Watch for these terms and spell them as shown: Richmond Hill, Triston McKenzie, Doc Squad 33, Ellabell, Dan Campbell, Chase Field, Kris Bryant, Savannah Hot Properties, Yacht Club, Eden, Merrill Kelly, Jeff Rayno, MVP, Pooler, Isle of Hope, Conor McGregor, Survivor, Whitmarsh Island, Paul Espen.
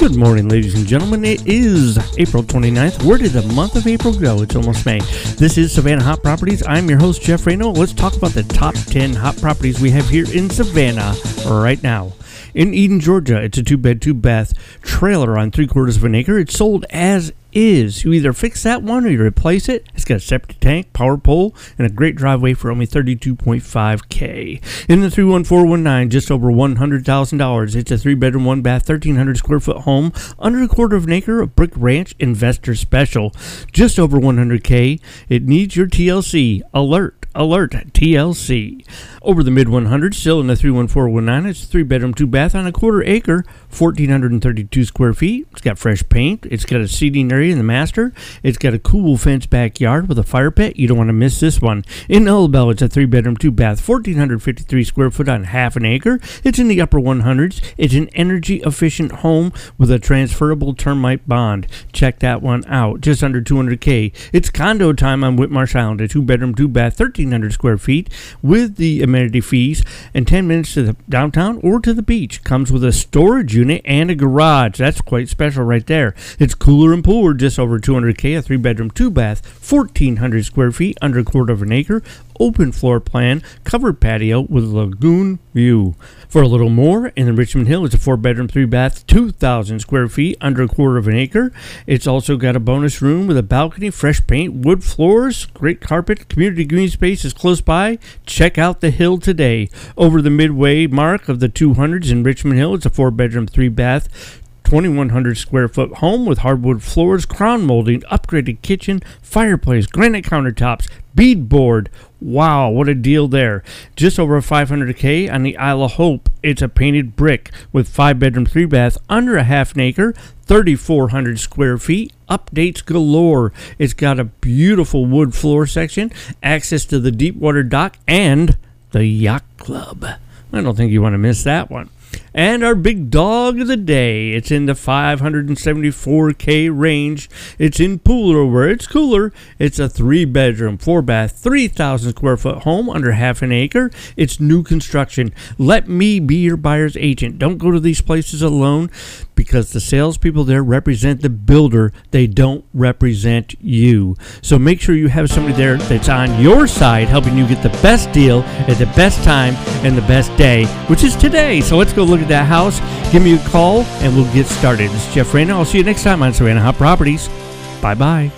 Good morning, ladies and gentlemen. It is April 29th. Where did the month of April go? It's almost May. This is Savannah Hot Properties. I'm your host, Jeff Rayno. Let's talk about the top 10 hot properties we have here in Savannah right now. In Eden, Georgia, it's a two-bed, two-bath trailer on three-quarters of an acre. It's sold as is. You either fix that one or you replace it. It's got a septic tank, power pole, and a great driveway for only $32.5K. In the 31419, just over $100,000. It's a three-bedroom, one-bath, 1,300-square-foot home, under a quarter of an acre, a brick ranch investor special. Just over $100K. It needs your TLC. Alert, TLC. Over the mid-100s, still in the 31419, it's a three-bedroom, two-bath on a quarter acre, 1,432 square feet. It's got fresh paint. It's got a seating area in the master. It's got a cool fenced backyard with a fire pit. You don't want to miss this one. In Ellabell, it's a three-bedroom, two-bath, 1,453 square foot on half an acre. It's in the upper 100s. It's an energy-efficient home with a transferable termite bond. Check that one out. Just under $200K. It's condo time on Whitmarsh Island, a two-bedroom, two-bath, 1,300 square feet with the amenity fees and 10 minutes to the downtown or to the beach. Comes with a storage unit and a garage. That's quite special right there. It's Cooler and Pooler, just over $200K, a three-bedroom, two-bath, 1,400 square feet, under a quarter of an acre, open floor plan, covered patio with lagoon view. For a little more, in the Richmond Hill, it's a four-bedroom, three-bath, 2,000 square feet, under a quarter of an acre. It's also got a bonus room with a balcony, fresh paint, wood floors, great carpet, community green space is close by. Check out the hill today. Over the midway mark of the 200s in Richmond Hill, it's a four-bedroom, three-bath, 2,100 square foot home with hardwood floors, crown molding, upgraded kitchen, fireplace, granite countertops, beadboard. Wow, what a deal there. Just over $500K on the Isle of Hope. It's a painted brick with five-bedroom, three-bath, under a half an acre, 3,400 square feet. Updates galore. It's got a beautiful wood floor section, access to the deep water dock, and the Yacht Club. I don't think you want to miss that one. And our big dog of the day, it's in the $574K range. It's in Pooler, where it's cooler. It's a three-bedroom, four-bath, 3,000 square foot home under half an acre. It's new construction. Let me be your buyer's agent. Don't go to these places alone, because the salespeople there represent the builder. They don't represent you. So make sure you have somebody there that's on your side, helping you get the best deal at the best time and the best day, which is today. So let's go look at that house. Give me a call and we'll get started. This is Jeff Rayno. I'll see you next time on Savannah Hot Properties. Bye-bye.